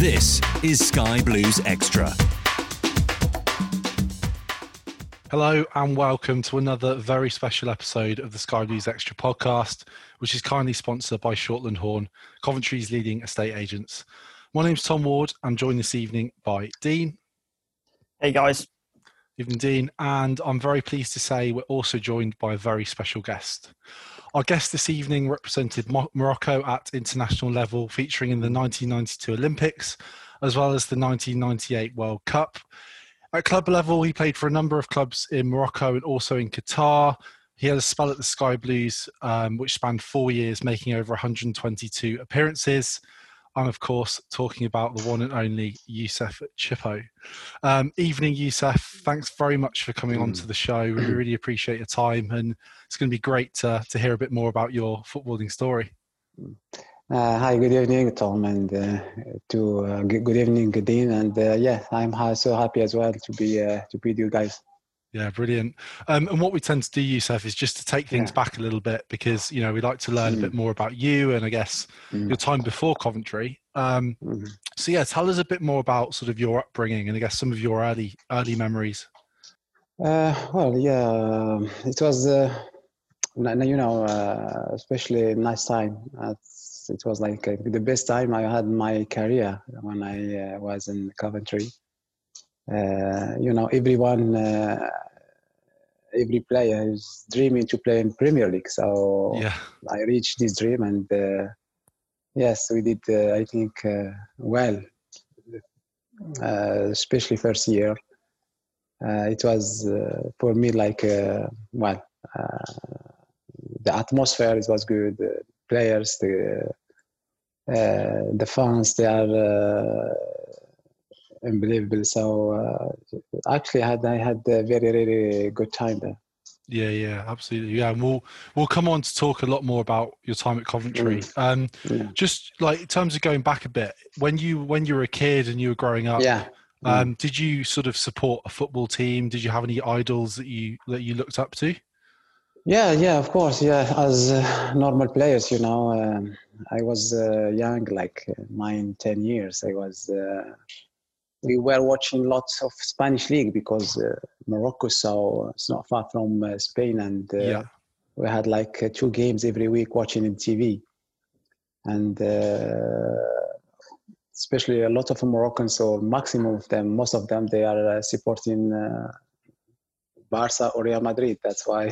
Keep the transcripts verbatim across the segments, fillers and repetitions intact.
This is Sky Blues Extra. Hello and welcome to another very special episode of the Sky Blues Extra podcast, which is kindly sponsored by Shortland Horn, Coventry's leading estate agents. My name's Tom Ward. I'm joined this evening by Dean. Hey guys. Evening Dean, and I'm very pleased to say we're also joined by a very special guest. Our guest this evening represented Mo- Morocco at international level, featuring in the nineteen ninety-two Olympics, as well as the nineteen ninety-eight World Cup. At club level, he played for a number of clubs in Morocco and also in Qatar. He had a spell at the Sky Blues, um, which spanned four years, making over one hundred twenty-two appearances. I'm, of course, talking about the one and only Youssef Chippo. Um, evening, Youssef. Thanks very much for coming mm. on to the show. We really appreciate your time, and it's going to be great to, to hear a bit more about your footballing story. Uh, hi, good evening, Tom, and uh, to uh, good evening, Dean. And uh, yeah, I'm so happy as well to be uh, to be with you guys. Yeah, brilliant. Um, and what we tend to do, Youssef, is just to take things yeah. back a little bit, because, you know, we like to learn mm. a bit more about you and, I guess, mm. your time before Coventry. Um, mm-hmm. So, yeah, tell us a bit more about sort of your upbringing and, I guess, some of your early early memories. Uh, well, yeah, it was, uh, you know, uh, especially a nice time. It was like the best time I had in my career when I uh, was in Coventry. Uh, you know, everyone, uh, every player is dreaming to play in Premier League. So yeah. I reached this dream, and uh, yes, we did. Uh, I think uh, well, uh, especially first year. Uh, it was uh, for me like uh, well, uh, the atmosphere. It was good. The players, the uh, the fans, they are. Uh, Unbelievable. So uh, actually, I had I had a very really good time there. Yeah, yeah, absolutely. Yeah, and we'll we'll come on to talk a lot more about your time at Coventry. Mm. Um, yeah. Just like in terms of going back a bit, when you when you were a kid and you were growing up, yeah. um, mm. did you sort of support a football team? Did you have any idols that you that you looked up to? Yeah, yeah, of course. Yeah, as uh, normal players, you know, um, I was uh, young, like nine, ten years. I was. Uh, We were watching lots of Spanish league because uh, Morocco, so it's not far from uh, Spain, and uh, yeah. we had like uh, two games every week watching on T V, and uh, especially a lot of Moroccans, so maximum of them, most of them, they are uh, supporting uh, Barca or Real Madrid. That's why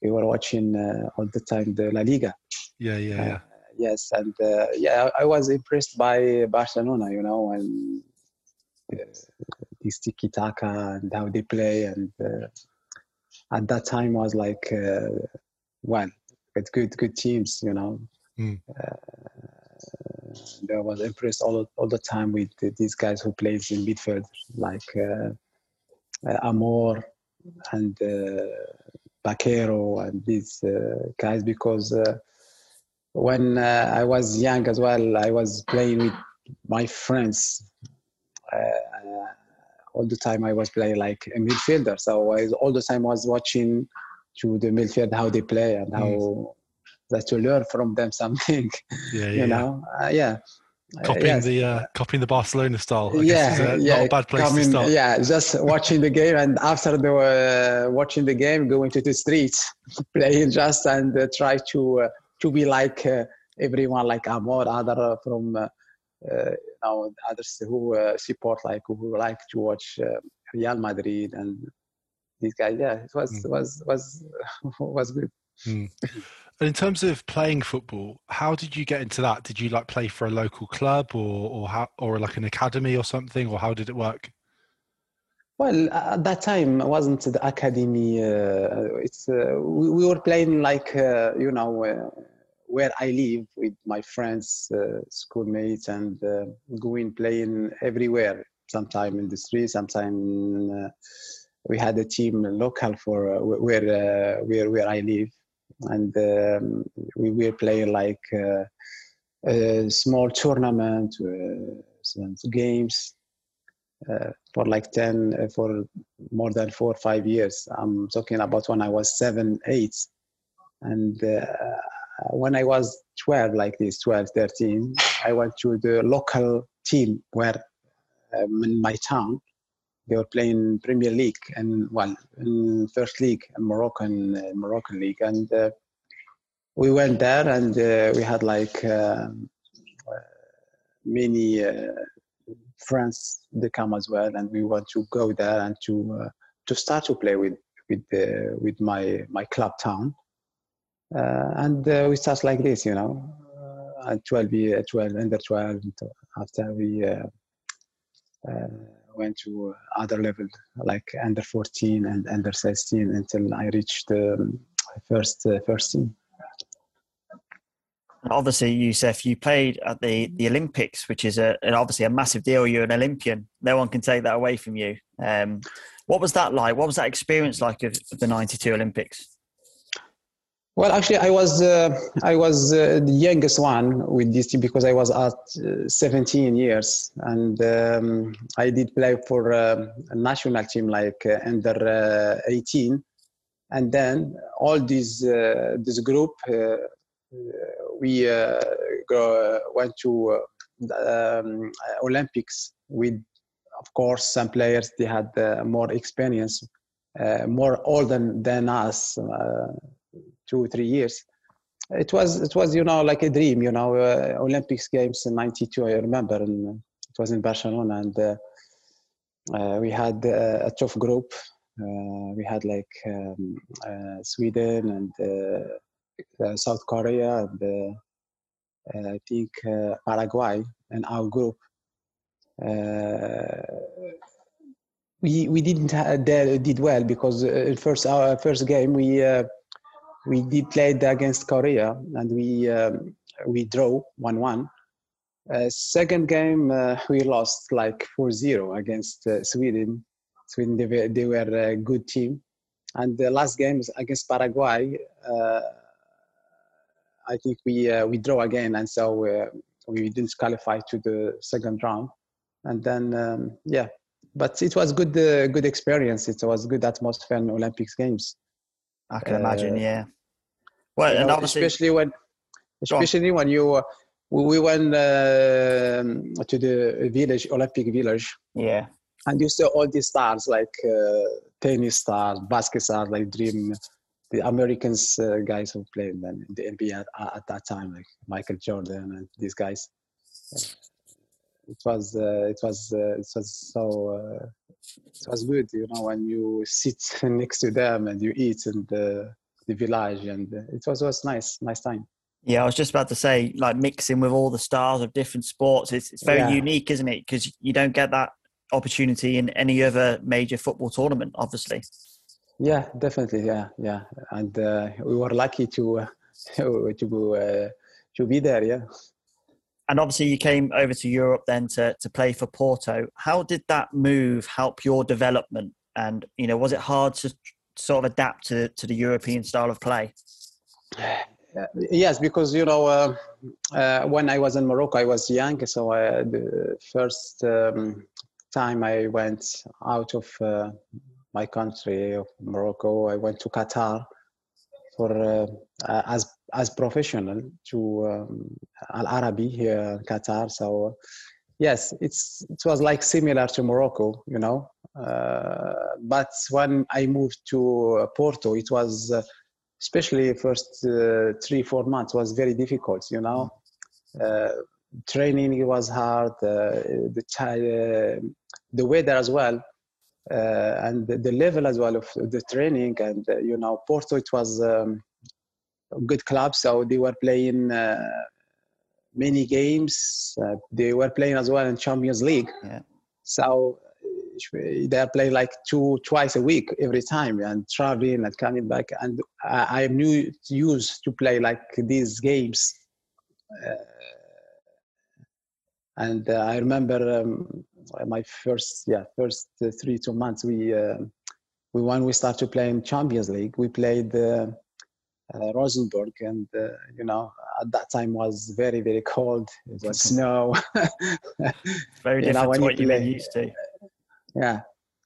we were watching uh, all the time the La Liga. Yeah, yeah, uh, yeah. Yes, and uh, yeah, I was impressed by Barcelona, you know, and. This tiki taka and how they play, and uh, at that time I was like, uh, well, with good good teams, you know, mm. uh, I was impressed all all the time with these guys who plays in midfield, like uh, Amor and uh, Baquero and these uh, guys, because uh, when uh, I was young as well, I was playing with my friends. Uh, all the time I was playing like a midfielder, so I all the time was watching to the midfield how they play and how. Mm. That you learn from them something, yeah, yeah, you know, yeah. Uh, yeah. Copying uh, yes. the uh, copying the Barcelona style, I yeah, guess is a, yeah, not a bad place coming, to start. Yeah, just watching the game, and after the uh, watching the game, going to the streets, playing just and uh, try to uh, to be like uh, everyone, like Amor, other from uh, uh, you know, others who uh, support, like who like to watch uh, Real Madrid and these guys. Yeah, it was mm. was was was good. Mm. And in terms of playing football, how did you get into that? Did you like play for a local club, or or how, or like an academy or something, or how did it work? Well, at that time, it wasn't the academy. Uh, it's uh, we, we were playing like uh, you know uh, where I live with my friends, uh, schoolmates, and uh, going playing everywhere. Sometimes in the street, sometimes uh, we had a team local for uh, where uh, where where I live. And um, we will play like uh, a small tournament, uh, some games uh, for like ten, uh, for more than four or five years. I'm talking about when I was seven, eight. And uh, when I was twelve, like this, twelve, thirteen, I went to the local team where um, in my town, they were playing Premier League and well, in First League, Moroccan uh, Moroccan League, and uh, we went there and uh, we had like uh, many uh, friends they come as well, and we want to go there and to uh, to start to play with with uh, with my my club town, uh, and uh, we start like this, you know, uh, at twelve, twelve, under twelve. After we. Uh, uh, went to other level like under fourteen and under sixteen until I reached the um, first uh, first team. Obviously, Youssef, you played at the, the Olympics, which is a, an, obviously a massive deal. You're an Olympian. No one can take that away from you. Um, what was that like? What was that experience like of, of the ninety-two Olympics? Well, actually, I was uh, I was uh, the youngest one with this team because I was at uh, seventeen years, and um, I did play for uh, a national team like uh, under uh, eighteen, and then all these uh, this group uh, we uh, go, went to uh, um, Olympics with, of course, some players they had uh, more experience, uh, more older than, than us. Uh, Two or three years, it was it was you know like a dream, you know, uh, Olympics games in ninety-two. I remember, and it was in Barcelona, and uh, uh, we had uh, a tough group. Uh, we had like um, uh, Sweden and uh, uh, South Korea, and uh, uh, I think uh, Paraguay in our group. Uh, we we didn't uh, did well because uh, first our first game we. Uh, We did play against Korea, and we um, we draw one one. Uh, second game, uh, we lost like four zero against uh, Sweden. Sweden, they were, they were a good team. And the last game against Paraguay, uh, I think we uh, we draw again, and so uh, we didn't qualify to the second round. And then, um, yeah, but it was good uh, good experience. It was good atmosphere in Olympics games. I can imagine, uh, yeah. Well, and know, obviously, especially when, especially when you, uh, we went uh, to the village, Olympic village. Yeah. And you saw all these stars, like uh, tennis stars, basket stars, like Dream, the Americans uh, guys who played in the N B A at, at that time, like Michael Jordan and these guys. It was, uh, it was, uh, it was so. Uh, It was good, you know, when you sit next to them and you eat in the, the village, and it was, was nice, nice time. Yeah, I was just about to say, like mixing with all the stars of different sports, it's, it's very yeah. unique, isn't it? Because you don't get that opportunity in any other major football tournament, obviously. Yeah, definitely, yeah, yeah. And uh, we were lucky to uh, to, uh, to be there, yeah. And obviously you came over to Europe then to, to play for Porto. How did that move help your development? And, you know, was it hard to sort of adapt to, to the European style of play? Yes, because, you know, uh, uh, when I was in Morocco, I was young. So uh, the first um, time I went out of uh, my country, of Morocco, I went to Qatar for uh, as as professional to um, Al-Arabi here in Qatar. So, uh, yes, it's it was like similar to Morocco, you know. Uh, but when I moved to uh, Porto, it was, uh, especially first uh, three, four months, was very difficult, you know. Uh, training was hard, uh, the, chi- uh, the weather as well, uh, and the, the level as well of the training. And, uh, you know, Porto, it was um, a good club, so they were playing uh, many games. Uh, they were playing as well in Champions League. Yeah. So they are playing like two twice a week every time, and traveling and coming back. And I, I'm new used to play like these games. Uh, and uh, I remember um, my first yeah first uh, three two months we uh, we when we started playing Champions League, we played uh, uh, Rosenberg, and uh, you know, at that time was very very cold. It was snow. Very different know, to what you were used to. Yeah,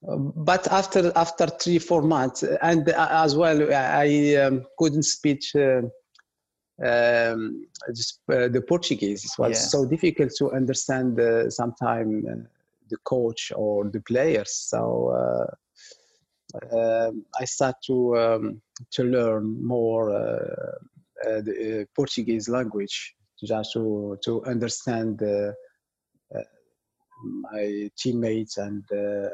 but after after three four months, and as well, I um, couldn't speak uh, um, just, uh, the Portuguese. It was yeah. so difficult to understand uh, sometimes uh, the coach or the players. So uh, uh, I start to um, to learn more uh, uh, the uh, Portuguese language, just to to understand the. Uh, my teammates and uh,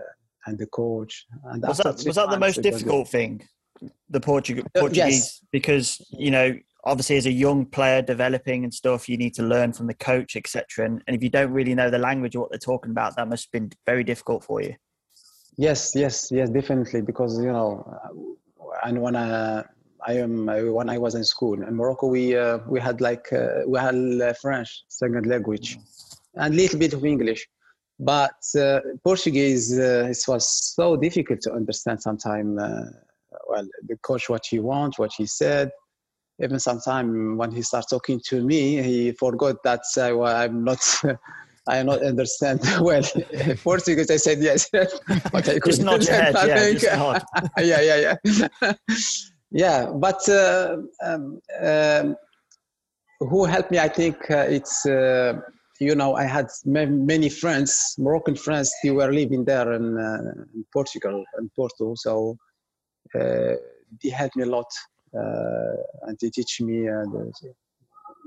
and the coach. And was that was that the most difficult thing, the Portuguese? Uh, yes. Because, you know, obviously as a young player developing and stuff, you need to learn from the coach, et cetera. And, and if you don't really know the language or what they're talking about, that must have been very difficult for you. Yes, yes, yes, definitely. Because, you know, and when I, I am when I was in school in Morocco, we uh, we had like uh, we had uh, French second language, and a little bit of English. But uh, Portuguese, uh, it was so difficult to understand sometimes. Uh, well, the coach, what he want, what he said. Even sometimes when he starts talking to me, he forgot that uh, well, I'm not, I not understand well Portuguese. I said yes. Okay, just nod your head. Yeah, just nod. yeah, yeah, yeah. yeah, but uh, um, um, who helped me? I think uh, it's. Uh, You know, I had many friends, Moroccan friends, who were living there in, uh, in Portugal, in Porto. So uh, they helped me a lot, uh, and they teach me uh, the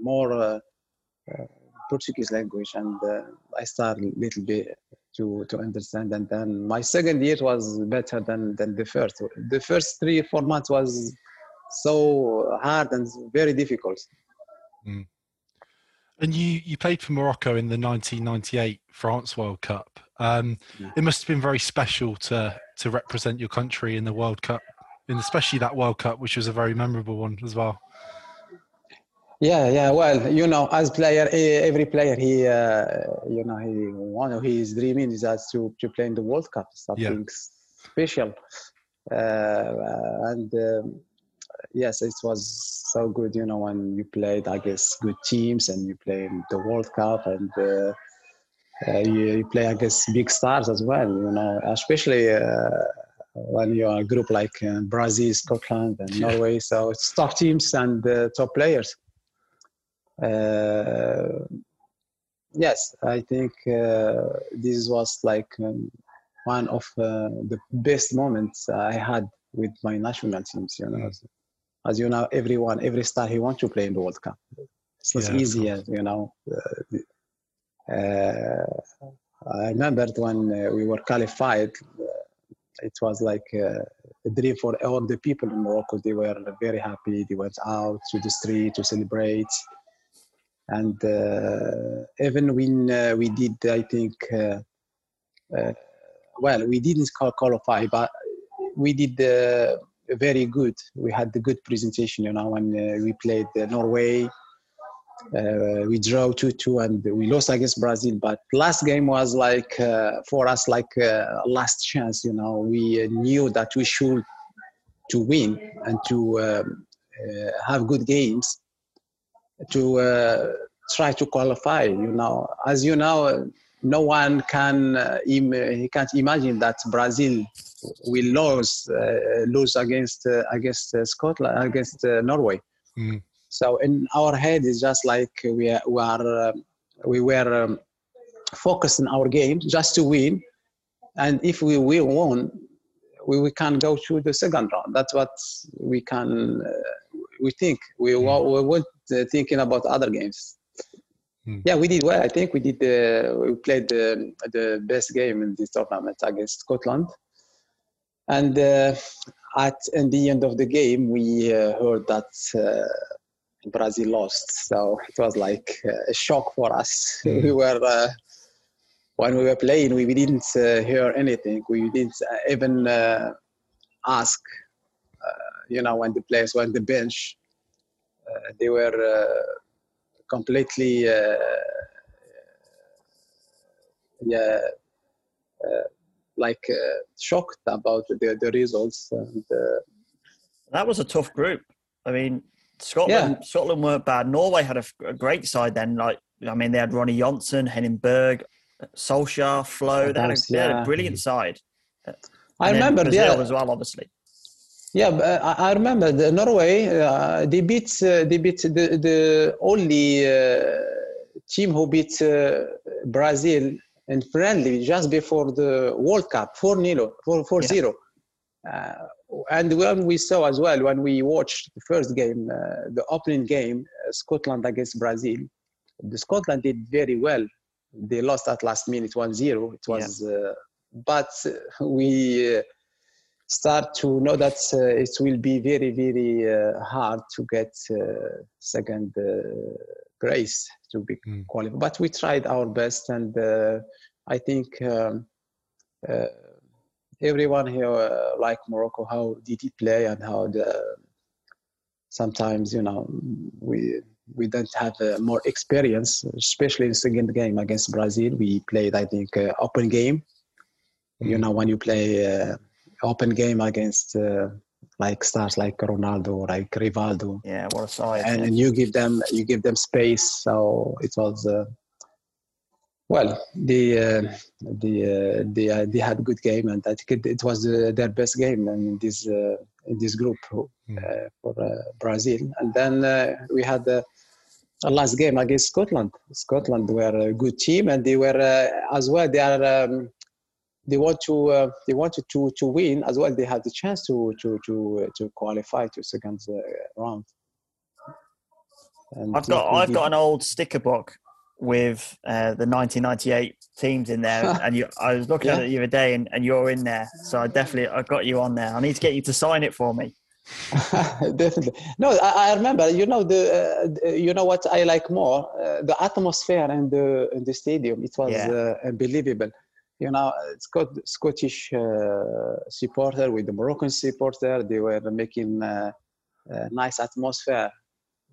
more uh, uh, Portuguese language. And uh, I started a little bit to, to understand. And then my second year was better than, than the first. The first three, four months was so hard and very difficult. Mm. And you, you played for Morocco in the nineteen ninety-eight France World Cup. Um, yeah. It must have been very special to to represent your country in the World Cup, and especially that World Cup, which was a very memorable one as well. Yeah, yeah. Well, you know, as player, every player, he, uh, you know, he one of his dreaming is to to play in the World Cup. Something yeah. special, uh, and. Um, Yes, it was so good, you know, when you played, I guess, good teams and you play the World Cup and uh, uh, you, you play, I guess, big stars as well, you know, especially uh, when you are a group like uh, Brazil, Scotland and Norway. So it's top teams and uh, top players. Uh, yes, I think uh, this was like um, one of uh, the best moments I had with my national teams, you know. Mm. As you know, everyone, every star, he wants to play in the World Cup. It's not yeah, easier, you know. Uh, uh, I remember when uh, we were qualified, uh, it was like uh, a dream for all the people in Morocco. They were very happy. They went out to the street to celebrate. And uh, even when uh, we did, I think, uh, uh, well, we didn't qualify, but we did the... Uh, very good. We had the good presentation, you know, when uh, we played uh, Norway, Uh, we draw two two and we lost against Brazil, but last game was like uh, for us like uh, last chance, you know. We uh, knew that we should to win and to um, uh, have good games to uh, try to qualify, you know. As you know, no one can uh, im- he can't imagine that Brazil will lose uh, lose against uh, against uh, Scotland, against uh, Norway. Mm. So in our head, it's just like we are, we, are, um, we were um, focused on our game just to win. And if we will win, we, we can go to the second round. That's what we can, uh, we think. We, mm. we weren't uh, thinking about other games. Mm. Yeah, we did well. I think we did. Uh, we played the, the best game in this tournament against Scotland. And uh, at, at the end of the game, we uh, heard that... Uh, Brazil lost, so it was like a shock for us. Mm. We were uh, when we were playing, we, we didn't uh, hear anything. We didn't even uh, ask, uh, you know, when the players were on the bench. Uh, they were uh, completely, uh, yeah, uh, like uh, shocked about the, the results. And, uh, that was a tough group. I mean. Scotland, yeah. Scotland weren't bad. Norway had a, a great side then. Like, I mean, they had Ronnie Johnson, Henning Berg, Solskjaer, Flo. They had a, they had a brilliant side. And I remember Brazil yeah. as well, obviously. Yeah, I remember the Norway. Uh, they beat uh, they beat the the only uh, team who beat uh, Brazil in friendly just before the World Cup, four nil, four zero. And when we saw as well, when we watched the first game, uh, the opening game, uh, Scotland against Brazil, the Scotland did very well. They lost at last minute one zero. It was, yeah. uh, but we uh, start to know that uh, it will be very, very uh, hard to get uh, second uh, place to be mm. qualified. But we tried our best, and uh, I think. Um, uh, Everyone here uh, like Morocco, how did he play and how the, sometimes, you know, we we don't have uh, more experience, especially in the second game against Brazil. We played, I think, uh, open game. Mm-hmm. You know, when you play uh, open game against uh, like stars like Ronaldo or like Rivaldo. Yeah, what a side. And, and you give them you give them space. So it was... Uh, Well, they uh, they uh, they, uh, they had a good game, and I think it, it was uh, their best game in this uh, in this group uh, mm. for uh, Brazil. And then uh, we had uh, a last game against Scotland. Scotland were a good team, and they were uh, as well. They are um, they want to uh, they wanted to, to win as well. They had the chance to to to, uh, to qualify to second uh, round. And I've got I've got an old sticker book with uh, the nineteen ninety-eight teams in there, and you, I was looking yeah. at it the other day, and, and you're in there, so I definitely I got you on there. I need to get you to sign it for me. Definitely. No, I, I remember. You know the. Uh, you know what I like more? Uh, the atmosphere in the in the stadium. It was yeah. uh, unbelievable. You know, it's got Scottish uh, supporter with the Moroccan supporter. They were making uh, a nice atmosphere.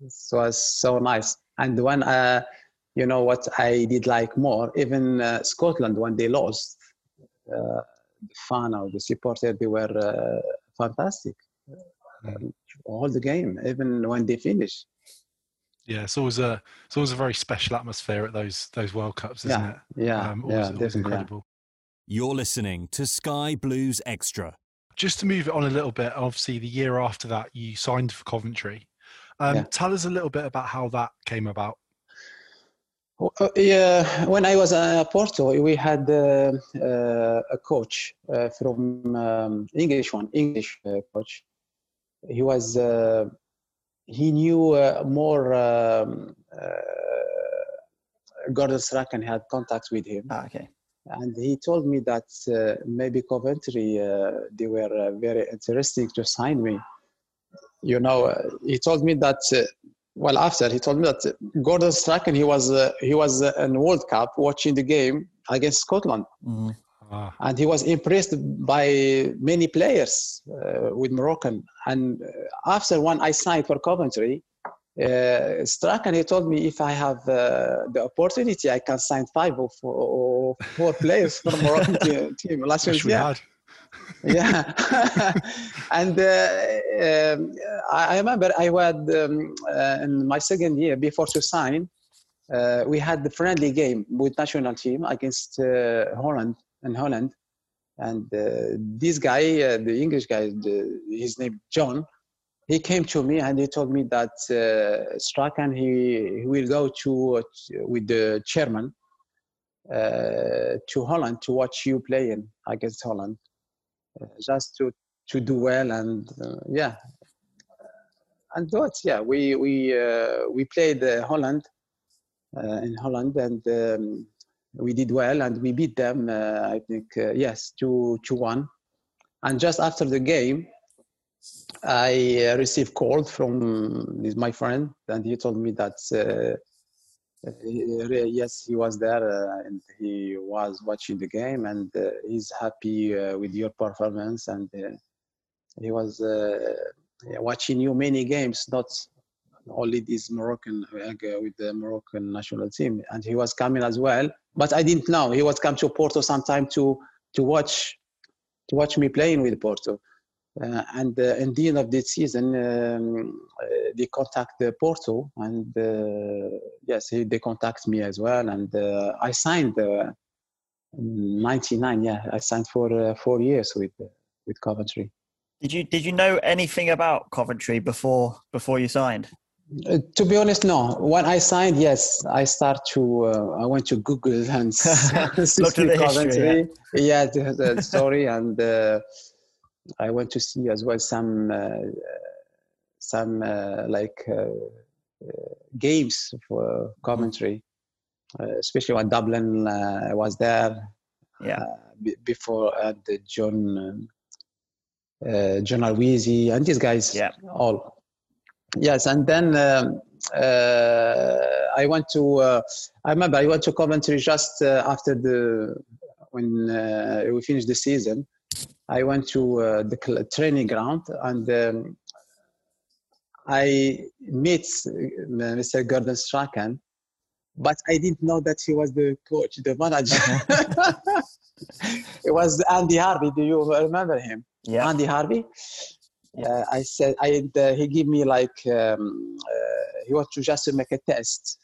It was so nice, and when. Uh, You know what I did like more? Even uh, Scotland, when they lost, uh, the fan or the supporter, they were uh, fantastic. Mm. Um, all the game, even when they finished. Yeah, it's always a it's always a very special atmosphere at those those World Cups, isn't yeah, it? Yeah, um, always, yeah, always definitely, incredible. Yeah. You're listening to Sky Blues Extra. Just to move it on a little bit, obviously the year after that, you signed for Coventry. Um, yeah. Tell us a little bit about how that came about. Yeah, when I was at Porto, we had uh, uh, a coach uh, from um, English one, English uh, coach. He was uh, he knew uh, more. Um, uh, Gordon Strachan had contacts with him. Ah, okay. And he told me that uh, maybe Coventry uh, they were uh, very interesting to sign me. You know, uh, he told me that. Uh, Well, after he told me that Gordon Strachan, he was uh, he was uh, in World Cup watching the game against Scotland, mm-hmm. ah. and he was impressed by many players uh, with Moroccan. And after when I signed for Coventry, uh, Strachan, he told me if I have uh, the opportunity, I can sign five or four, or four players from the Moroccan team. Last year, yeah. yeah. And uh, um, I remember I was um, uh, in my second year before to sign, uh, we had the friendly game with national team against uh, Holland and Holland. And uh, this guy, uh, the English guy, the, his name John, he came to me and he told me that uh, Strachan, he, he will go to uh, with the chairman uh, to Holland to watch you playing against Holland, uh, just to, to do well and uh, yeah, and what yeah we we uh, we played uh, Holland uh, in Holland and. Um, We did well and we beat them, uh, I think, uh, yes, two to one. And just after the game, I uh, received a call from my friend and he told me that, uh, he, yes, he was there uh, and he was watching the game and uh, he's happy uh, with your performance and uh, he was uh, watching you many games, not only this Moroccan uh, with the Moroccan national team, and he was coming as well. But I didn't know he was come to Porto sometime to to watch to watch me playing with Porto. Uh, and uh, in the end of this season, um, uh, they contact uh, Porto, and uh, yes, he, they contact me as well. And uh, I signed uh, in ninety-nine. Yeah, I signed for uh, four years with uh, with Coventry. Did you did you know anything about Coventry before before you signed? Uh, to be honest, no. When I signed, yes, I start to. Uh, I went to Google and looked at the history. Yeah, yeah the, the story, and uh, I went to see as well some uh, some uh, like uh, games for Coventry, uh, especially when Dublin uh, was there. Yeah, uh, b- before uh, the John um, uh, John Aloisi and these guys. Yeah. all. Yes, and then um, uh, I went to. Uh, I remember I went to Coventry just uh, after the when uh, we finished the season. I went to uh, the training ground and um, I met Mister Gordon Strachan, but I didn't know that he was the coach, the manager. It was Andy Harvey. Do you remember him? Yeah, Andy Harvey. Uh, I said, I, uh, he gave me like, um, uh, he wanted to just make a test,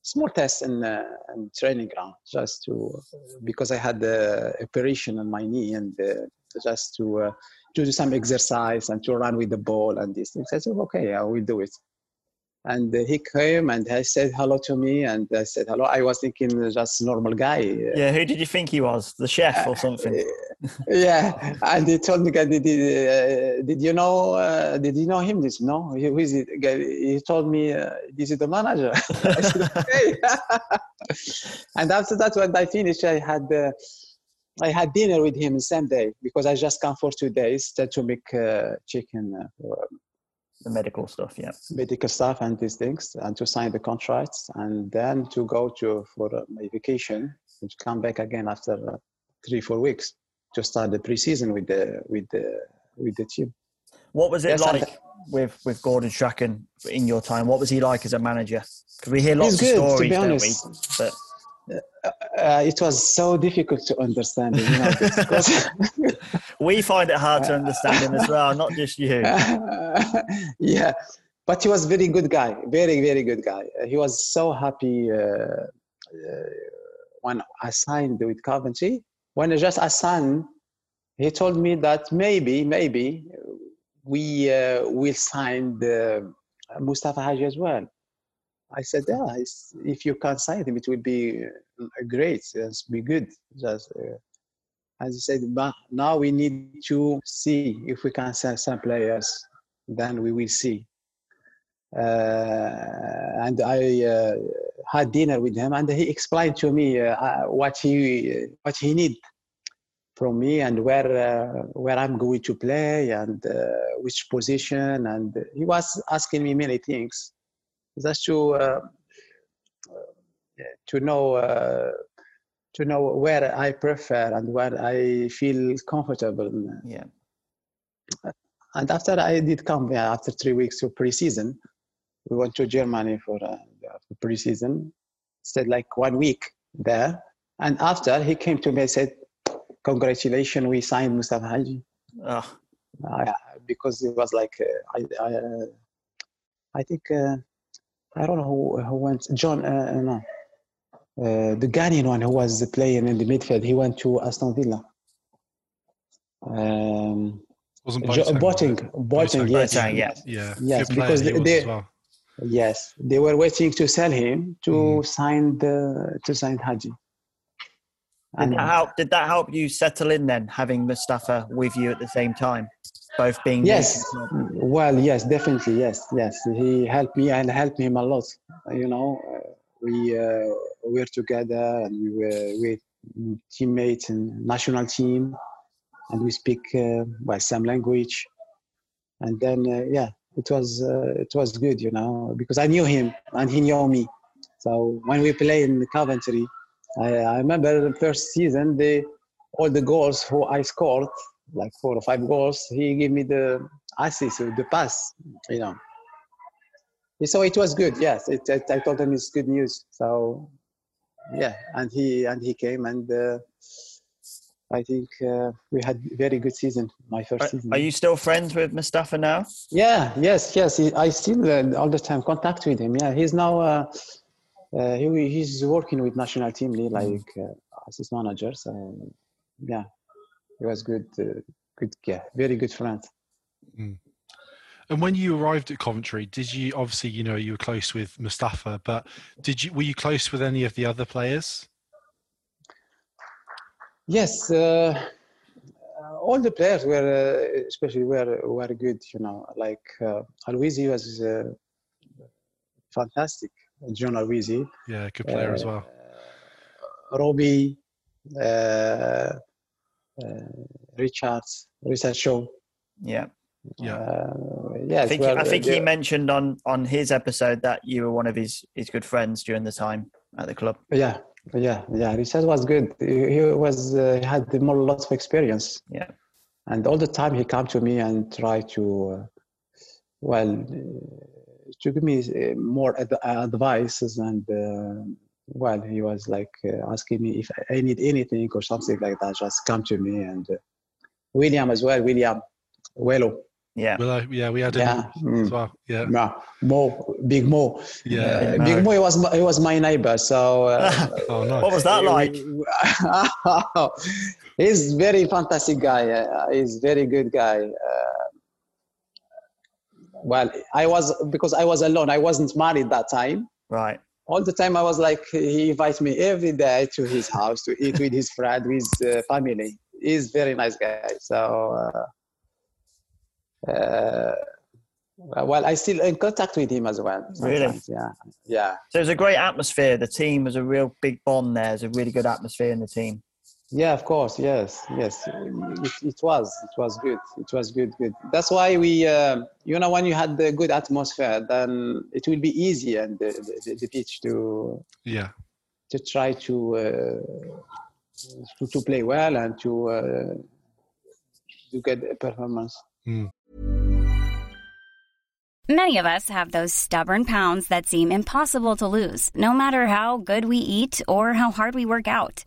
small test in uh, in training ground, just to, because I had the operation on my knee and uh, just to, uh, to do some exercise and to run with the ball and these things. I said, okay, I will do it. And uh, he came and he said hello to me and I said hello. I was thinking just normal guy. Yeah, who did you think he was? The chef or something? Uh, yeah, and he told me, did, uh, did you know uh, did you know him? This no, he, who is it? He told me, uh, this is the manager. I said, okay. And after that, when I finished, I had uh, I had dinner with him the same day because I just come for two days to make uh, chicken. Uh, for, The medical stuff, yeah. Medical stuff and these things, and to sign the contracts, and then to go to for my vacation, and to come back again after uh, three, four weeks to start the preseason with the with the with the team. What was it yes, like I, with with Gordon Strachan in your time? What was he like as a manager? Because we hear lots good, of stories, don't we? But Uh, it was so difficult to understand him, you know, because we find it hard to understand him as well, not just you. Yeah, but he was a very good guy, very, very good guy. He was so happy uh, uh, when I signed with Coventry. When I just signed, he told me that maybe, maybe we uh, will sign the Mustapha Hadji as well. I said, yeah, if you can't sign him, it will be great. It'll be good. Just, uh, as you said, but now we need to see if we can sign some players. Then we will see. Uh, and I uh, had dinner with him, and he explained to me uh, what he what he need from me and where uh, where I'm going to play and uh, which position. And he was asking me many things. Just to uh, to know uh, to know where I prefer and where I feel comfortable. Yeah. And after I did come yeah, after three weeks to preseason, we went to Germany for uh, the pre-season. Stayed like one week there. And after, he came to me and said, congratulations, we signed Mustapha Hadji. Oh. Uh, because it was like, uh, I I, uh, I think, uh, I don't know who, who went, John, uh, no. Uh, the Ghanaian one who was playing in the midfield, he went to Aston Villa. Um, Wasn't Boateng, Boateng, yes, yes, yeah, yes, because they, they well. yes, they were waiting to sell him to mm. sign the to sign Hadji. And did that help? Did that help you settle in then, having Mustapha with you at the same time, both being yes, native? well, yes, definitely, yes, yes. He helped me and helped him a lot. You know, we. Uh, We were together and we were with teammates and national team, and we speak uh, well, same language. And then, uh, yeah, it was uh, it was good, you know, because I knew him and he knew me. So when we play in Coventry, I, I remember the first season, they, all the goals who I scored, like four or five goals, he gave me the assist, the pass, you know. So it was good, yes. It, it, I told him it's good news. So. Yeah, and he and he came, and uh, I think uh, we had very good season. My first are, season. Are you still friends with Mustapha now? Yeah, yes, yes. He, I still uh, all the time contact with him. Yeah, he's now uh, uh, he he's working with national team like uh, assist manager. So yeah, he was good, uh, good, yeah, very good friend. Mm. And when you arrived at Coventry, did you obviously, you know, you were close with Mustapha, but did you were you close with any of the other players? Yes, uh, all the players were, uh, especially were were good. You know, like uh, Aloisi was uh, fantastic. John Aloisi, yeah, good player uh, as well. Robbie, uh, uh, Richard, Richard Shaw, yeah. Yeah, uh, yes, I think, well, I think uh, he yeah. mentioned on, on his episode that you were one of his, his good friends during the time at the club. Yeah, yeah, yeah. Richard was good. He, he was uh, had more lots of experience. Yeah, and all the time he came to me and tried to, uh, well, uh, to give me more ad- advices and uh, well, he was like uh, asking me if I need anything or something like that. Just come to me and uh, William as well. William, Wello. Yeah. Well, yeah, we had him yeah. as well. Yeah. yeah. Mo, Big Mo. Yeah. Uh, no. Big Mo, he was, he was my neighbor. So. Uh, oh, nice. What was that like? He's very fantastic guy. Uh, he's very good guy. Uh, well, I was, because I was alone. I wasn't married that time. Right. All the time I was like, he invites me every day to his house to eat with his friend, with uh, family. He's very nice guy. So. Uh, Uh, well, I still in contact with him as well. Really? Yeah, yeah. So it was a great atmosphere. The team was a real big bond there. There's a really good atmosphere in the team. Yeah, of course. Yes, yes. It, it was. It was good. It was good. Good. That's why we, uh, you know, when you had the good atmosphere, then it will be easy and the, the, the pitch to yeah to try to uh, to, to play well and to uh, to get a performance. Mm. Many of us have those stubborn pounds that seem impossible to lose, no matter how good we eat or how hard we work out.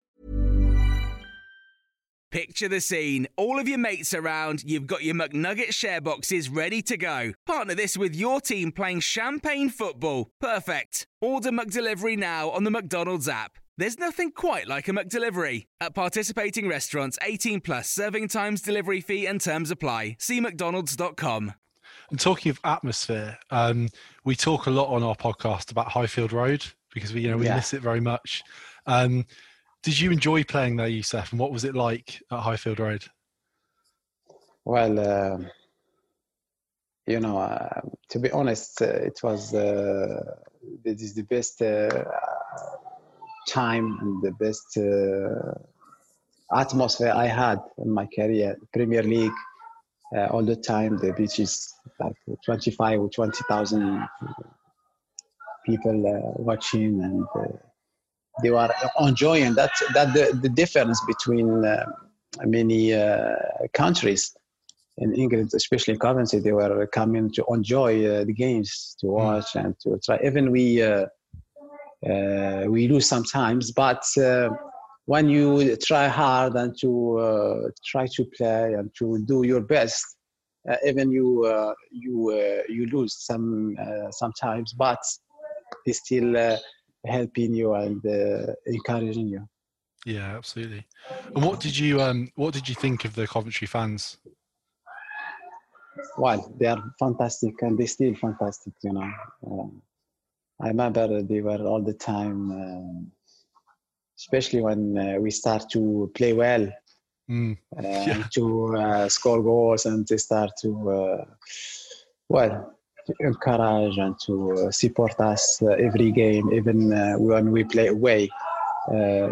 Picture the scene. All of your mates around, you've got your McNugget share boxes ready to go. Partner this with your team playing champagne football. Perfect. Order McDelivery now on the McDonald's app. There's nothing quite like a McDelivery. At participating restaurants, eighteen plus serving times, delivery fee and terms apply. See mcdonalds dot com. And talking of atmosphere, um, we talk a lot on our podcast about Highfield Road because we, you know, we yeah. miss it very much. Um, did you enjoy playing there, Youssef? And what was it like at Highfield Road? Well, uh, you know, uh, to be honest, uh, it was uh, this is the best uh, time and the best uh, atmosphere I had in my career. Premier League, uh, all the time, the beach is like twenty-five or twenty thousand people uh, watching, and uh, they were enjoying that. That the, the difference between uh, many uh, countries. In England, especially Coventry, they were coming to enjoy uh, the games, to watch and to try. Even we uh, uh, we lose sometimes, but uh, when you try hard and to uh, try to play and to do your best, uh, even you uh, you uh, you lose some uh, sometimes, but they still uh, helping you and uh, encouraging you. Yeah, absolutely. And what did you um, what did you think of the Coventry fans? Well, they are fantastic, and they still fantastic, you know. Um, I remember they were all the time, uh, especially when uh, we start to play well, mm. uh, yeah. to uh, score goals, and they start to, uh, well, to encourage and to uh, support us uh, every game, even uh, when we play away. Uh,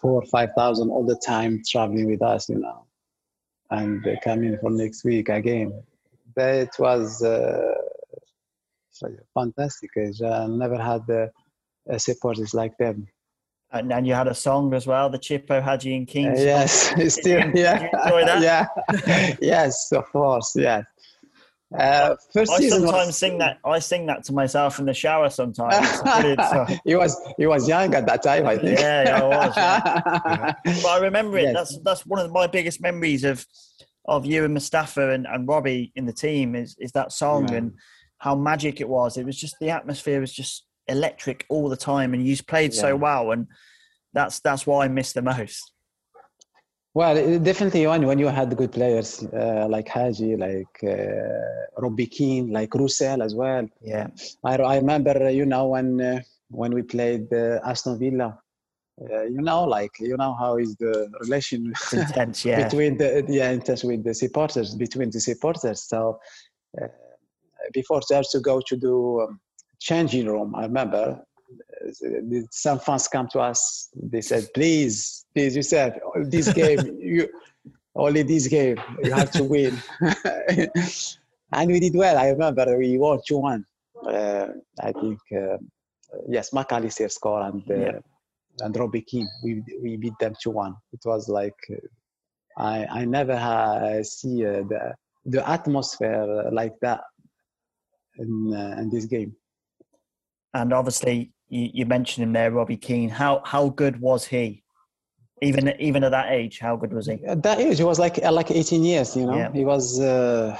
four or five thousand all the time traveling with us, you know. And they come in for next week again. That was uh, fantastic. I never had uh, supporters like them. And, and you had a song as well, the Chippo, Hadji and King. Uh, yes, still, yeah. Did you enjoy that? Yeah. Yes, of course, yes. Uh, first I sometimes was... sing that. I sing that to myself in the shower sometimes. He was he was young at that time, I think. Yeah, yeah I was. Yeah. But I remember it. Yes. That's that's one of my biggest memories of of you and Mustapha and, and Robbie in the team is is that song yeah. and how magic it was. It was just the atmosphere was just electric all the time, and you played yeah. so well, and that's that's what I miss the most. Well, definitely when, when you had good players uh, like Hadji, like uh, Robbie Keane, like Roussel as well. Yeah, I, I remember, you know, when uh, when we played uh, Aston Villa, uh, you know, like, you know how is the relation intense, yeah. between the yeah intense with the supporters between the supporters. So uh, before they used to go to the um, changing room, I remember. Some fans come to us. They said, "Please, please, you said this game, you only this game, you have to win." And we did well. I remember we won two one. Uh, I think uh, yes, McAllister scored and uh, yeah. and Robbie Keane. We we beat them two one. It was like uh, I I never ha- see uh, the the atmosphere like that in uh, in this game. And obviously, you, you mentioned him there, Robbie Keane. How how good was he? Even even at that age, how good was he? At that age, he was like like eighteen years. You know, yeah. he was. Uh,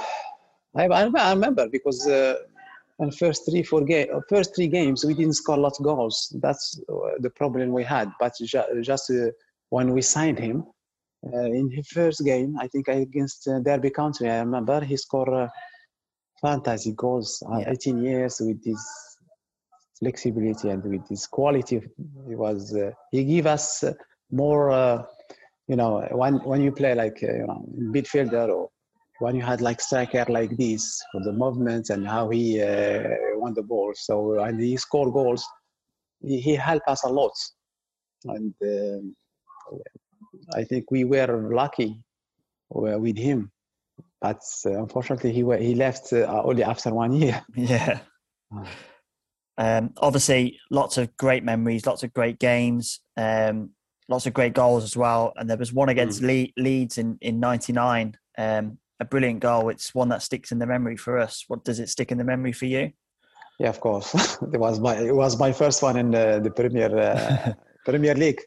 I, I remember because uh, in first three four game, first three games, we didn't score a lot of goals. That's the problem we had. But ju- just uh, when we signed him uh, in his first game, I think against uh, Derby County, I remember he scored uh, fantastic goals at yeah. eighteen years with his flexibility and with his quality. He was uh, he gave us uh, more uh, you know when when you play like uh, you know midfielder, or when you had like striker like this for the movements and how he uh, won the ball, so and he scored goals. He, he helped us a lot, and um, I think we were lucky with him, but uh, unfortunately he he left uh, only after one year. Yeah. Um, obviously, lots of great memories, lots of great games, um, lots of great goals as well. And there was one against mm. Le- Leeds in, in ninety-nine, um, a brilliant goal. It's one that sticks in the memory for us. What does it stick in the memory for you? Yeah, of course. It was my it was my first one in the, the Premier uh, Premier League.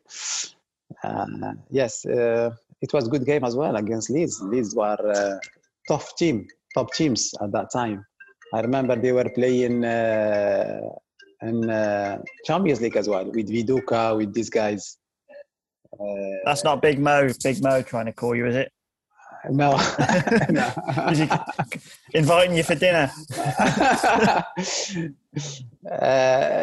Uh, yes, uh, it was a good game as well against Leeds. Leeds were uh, tough team, top teams at that time. I remember they were playing uh, in uh, Champions League as well, with Viduka, with these guys. Uh, That's not Big Mo. Big Mo trying to call you, is it? No. No. Is he inviting you for dinner? uh,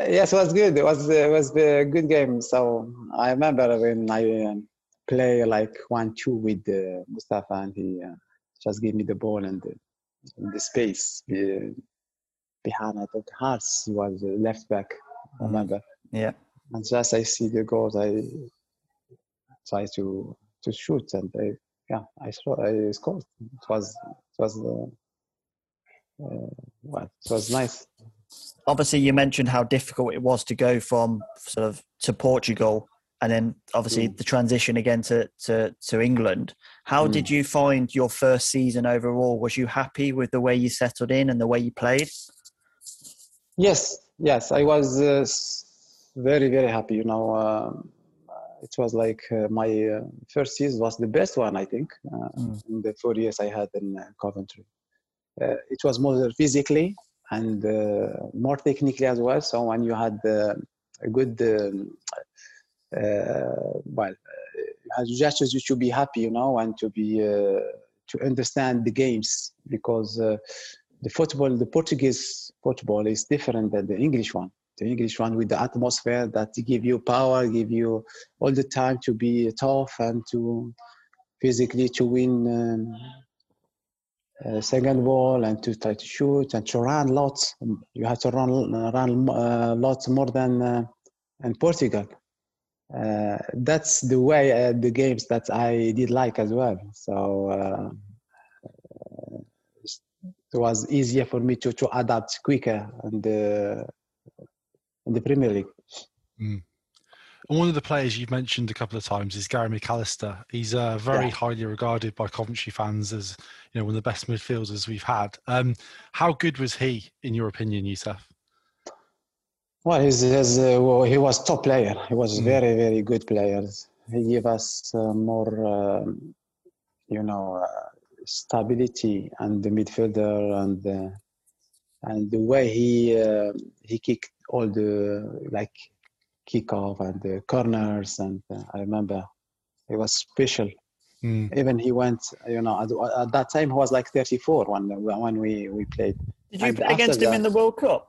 yes, it was good. It was it was a good game. So I remember when I um, play like one two with uh, Mustapha, and he uh, just gave me the ball and Uh, in the space uh, behind, I think Hearts, he was uh, left back, I remember. Yeah. And just I see the goals, I try to to shoot, and I, yeah, I saw, I scored. It was, it was, uh, uh, well, it was nice. Obviously, you mentioned how difficult it was to go from sort of to Portugal, and then obviously mm. the transition again to to, to England. How mm. did you find your first season overall? Was you happy with the way you settled in and the way you played? Yes, yes, I was uh, very, very happy. You know, um, it was like uh, my uh, first season was the best one, I think, uh, mm. in the four years I had in uh, Coventry. Uh, it was more physically and uh, more technically as well. So when you had uh, a good, um, uh, well, uh, just as you should be happy, you know, and to be uh, to understand the games, because uh, the football, the Portuguese football, is different than the English one. The English one with the atmosphere that give you power, give you all the time to be tough and to physically to win um, second ball and to try to shoot and to run lots. You have to run run uh, lots more than uh, in Portugal. Uh, that's the way uh, the games that I did like as well. So uh, it was easier for me to, to adapt quicker and. Uh, in the Premier League. Mm. And one of the players you've mentioned a couple of times is Gary McAllister. He's uh, very yeah. highly regarded by Coventry fans as, you know, one of the best midfielders we've had. Um, how good was he, in your opinion, Youssef? Well, he's, he's, uh, well he was top player. He was mm. very, very good player. He gave us uh, more, um, you know, uh, stability and the midfielder and uh, and the way he uh, he kicked all the like kickoff and the corners, and uh, I remember it was special. Mm. Even he went, you know, at, at that time he was like thirty-four when when we, we played. Did you and play against him that, in the World Cup?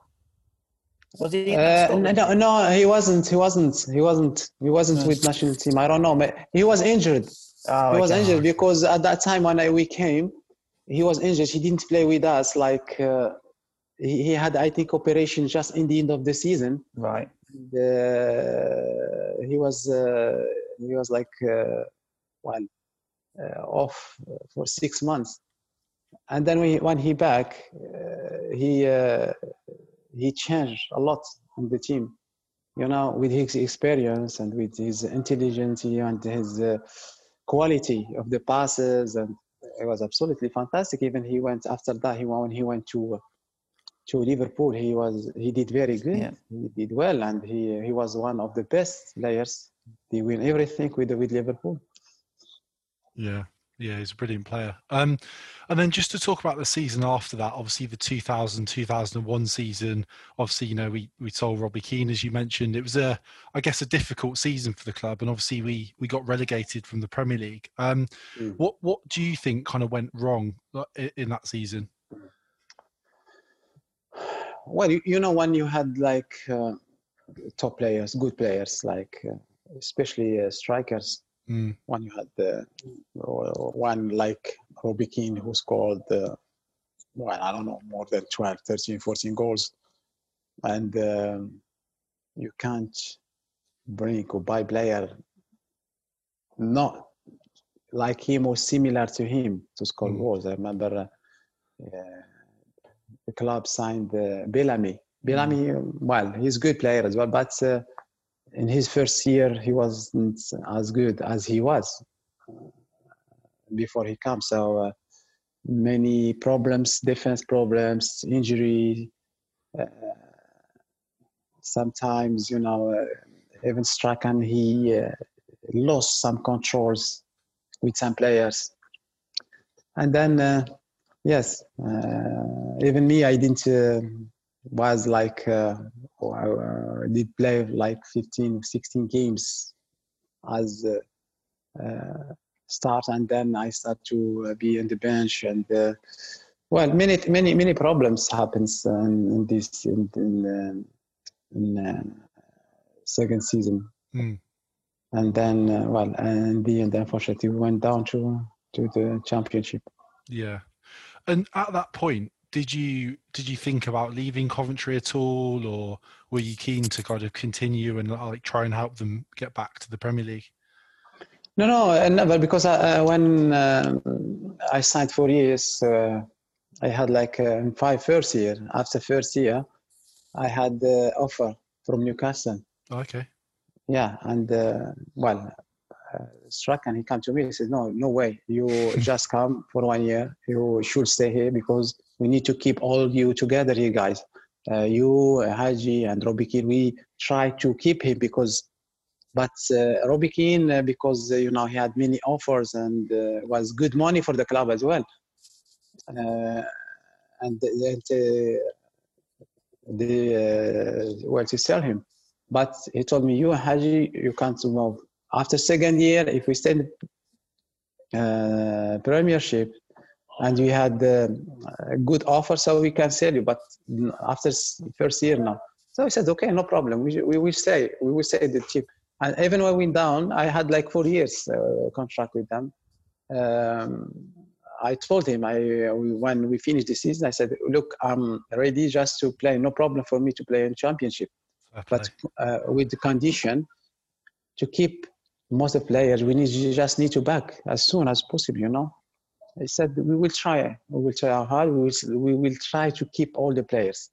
Was he? Uh, no, no, he wasn't. He wasn't. He wasn't. He wasn't no. with national team. I don't know. He was injured. Oh, he was okay. injured because at that time when I, we came, he was injured. He didn't play with us. Like. Uh, He had, I think, operation just in the end of the season. Right. And, uh, he was uh, he was like uh, well uh, off for six months, and then when he, when he back, uh, he uh, he changed a lot on the team. You know, with his experience and with his intelligence and his uh, quality of the passes, and it was absolutely fantastic. Even he went after that. He when he went to. Uh, To Liverpool, he was he did very good. Yeah. He did well, and he he was one of the best players. He win everything with with Liverpool. Yeah, yeah, he's a brilliant player. Um, and then just to talk about the season after that, obviously the two thousand, two thousand one season. Obviously, you know, we we sold Robbie Keane, as you mentioned. It was a, I guess, a difficult season for the club, and obviously we we got relegated from the Premier League. Um, mm. What what do you think kind of went wrong in, in that season? Well, you, you know, when you had like uh, top players, good players, like uh, especially uh, strikers, mm. when you had the one like Robbie Keane, who scored, uh, well, I don't know, more than twelve, thirteen, fourteen goals, and um, you can't bring or buy player not like him or similar to him to score mm. goals. I remember. Uh, yeah, the club signed uh, Bellamy. Bellamy, well, he's a good player as well, but uh, in his first year, he wasn't as good as he was before he came. So uh, many problems, defense problems, injury. Uh, sometimes, you know, uh, even Strachan, he uh, lost some controls with some players. And then, uh, yes, uh, even me, I didn't, uh, was like, uh, I did play like fifteen, sixteen games as uh, uh, start, and then I start to be on the bench, and uh, well, many, many, many problems happens in, in this, in, in, in uh, second season. Mm. And then, uh, well, and the end, unfortunately, we went down to, to the championship. Yeah. And at that point, Did you did you think about leaving Coventry at all, or were you keen to kind of continue and like try and help them get back to the Premier League? No, no, never, because I, uh, when uh, I signed for years, uh, I had like uh, five first year. After first year, I had the uh, offer from Newcastle. Oh, okay. Yeah, and uh, well, uh, Strachan, he came to me. He said, "No, no way. You just come for one year. You should stay here because we need to keep all you together here, guys. Uh, you, uh, Hadji, and Robbie Keane. We try to keep him because." But uh, Robbie Keane, uh, because, uh, you know, he had many offers and uh, was good money for the club as well. Uh, and they, they, they uh, were to sell him. But he told me, you, Hadji, you can't move. After second year, if we stay in uh, Premiership and we had uh, a good offer, so we can sell you. But after first year, no. So he said, okay, no problem. We, we will stay. We will stay the cheap. And even when we went down, I had like four years uh, contract with them. Um, I told him I when we finished the season, I said, look, I'm ready just to play. No problem for me to play in championship. Okay. But uh, with the condition to keep most of the players, we need you just need to back as soon as possible, you know. I said, we will try. We will try our hard. We will, we will try to keep all the players.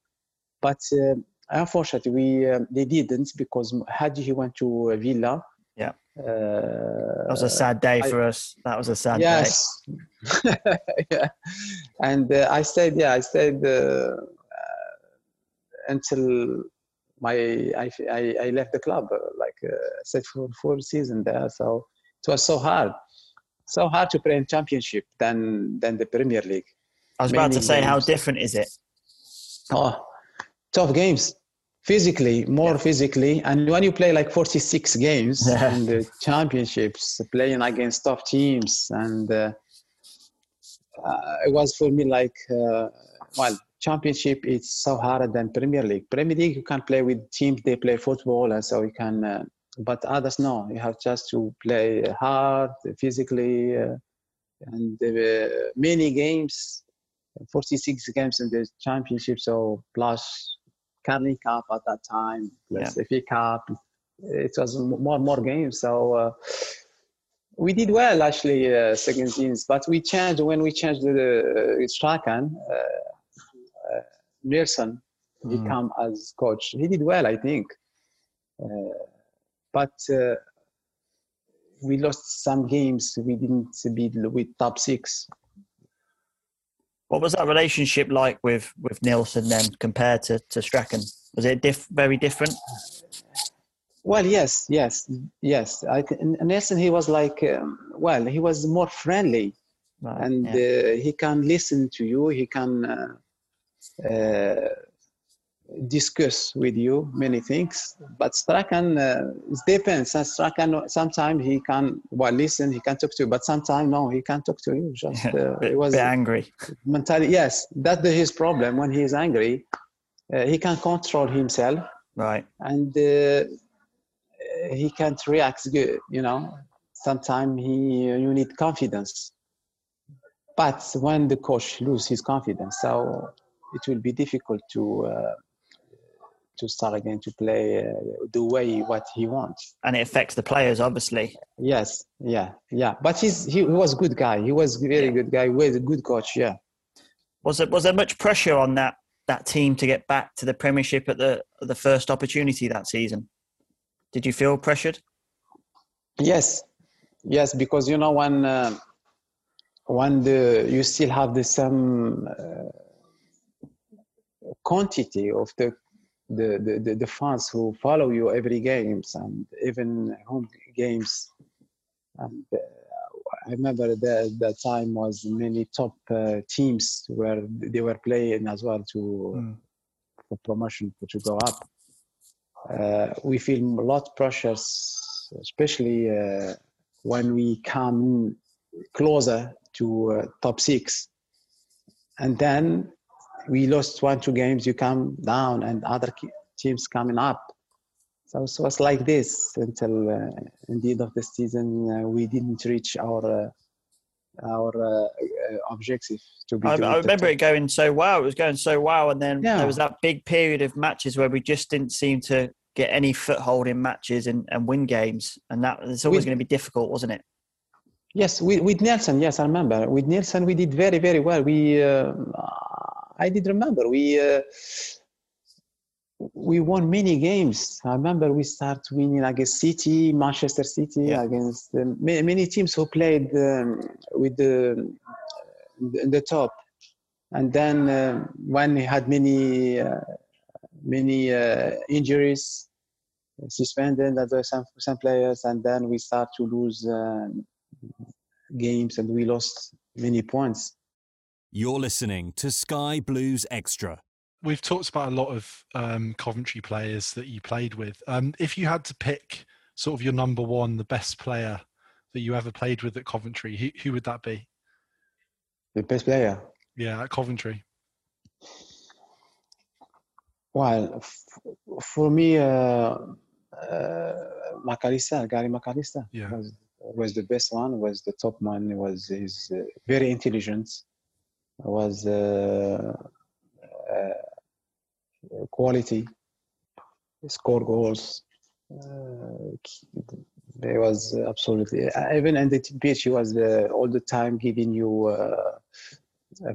But... Uh, Unfortunately, we um, they didn't because Hadji he went to uh, Villa. Yeah, uh, that was a sad day I, for us. That was a sad yes. day. Yes, yeah. And uh, I stayed. Yeah, I stayed uh, uh, until my I, I, I left the club. Uh, like uh, I said, for four seasons there. So it was so hard, so hard to play in Championship than than the Premier League. I was Many about to say, games. How different is it? Oh. Tough games, physically, more yeah. physically. And when you play like forty-six games in the championships, playing against tough teams, and uh, uh, it was for me like, uh, well, championship is so harder than Premier League. Premier League, you can play with teams, they play football, and so you can, uh, but others, no. You have just to play hard, physically, uh, and uh, many games. forty-six games in the championship, so plus Carling Cup at that time, plus yeah. F A Cup. It was more and more games. So uh, we did well, actually, uh, second teams. But we changed, when we changed the uh, Strachan, uh, uh, Nielsen mm. became as coach. He did well, I think. Uh, but uh, we lost some games. We didn't beat with top six. What was that relationship like with, with Nielsen then compared to, to Strachan? Was it diff, very different? Well, yes, yes, yes. I, Nielsen, he was like, um, well, he was more friendly. Right, and yeah. uh, he can listen to you. He can uh, uh, discuss with you many things. But Strachan, uh, it depends. Strachan, sometimes he can, well, listen, he can talk to you, but sometimes, no, he can't talk to you. Just, uh, bit, it was angry. Mentally, yes, that's his problem. When he is angry, uh, he can control himself. Right. And uh, he can't react good, you know. Sometimes he, you need confidence. But when the coach loses his confidence, so it will be difficult to... Uh, to start again to play uh, the way what he wants, and it affects the players obviously. Yes, yeah, yeah. But he's he, he was a good guy. He was a very yeah. good guy. He was a good coach. Yeah. Was there was there much pressure on that that team to get back to the Premiership at the the first opportunity that season? Did you feel pressured? Yes, yes, because you know when uh, when the you still have the same uh, quantity of the. The, the, the fans who follow you every games and even home games. And uh, I remember that that time was many top uh, teams where they were playing as well to mm. for promotion to go up. Uh, we feel a lot of pressures, especially uh, when we come closer to uh, top six, and then. We lost one, two games, you come down and other teams coming up. So, so it was like this until uh, in the end of the season, uh, we didn't reach our uh, our uh, objective. To be I, I remember it going so well. It was going so well. And then yeah. there was that big period of matches where we just didn't seem to get any foothold in matches and, and win games. And that was always we, going to be difficult, wasn't it? Yes, with, with Nielsen, yes, I remember. With Nielsen, we did very, very well. We, uh, I did remember, we uh, we won many games. I remember we start winning against City, Manchester City, yeah. against uh, many, many teams who played um, with the, the top. And then uh, when he had many uh, many uh, injuries, suspended as some some players, and then we start to lose uh, games, and we lost many points. You're listening to Sky Blues Extra. We've talked about a lot of um, Coventry players that you played with. Um, if you had to pick sort of your number one, the best player that you ever played with at Coventry, who, who would that be? The best player? Yeah, at Coventry. Well, f- for me, uh, uh, McAllister, Gary McAllister yeah. was, was the best one, was the top man, was he's uh, very intelligent, was uh, uh, quality, score goals. Uh, he was absolutely, even in the pitch, he was uh, all the time giving you uh,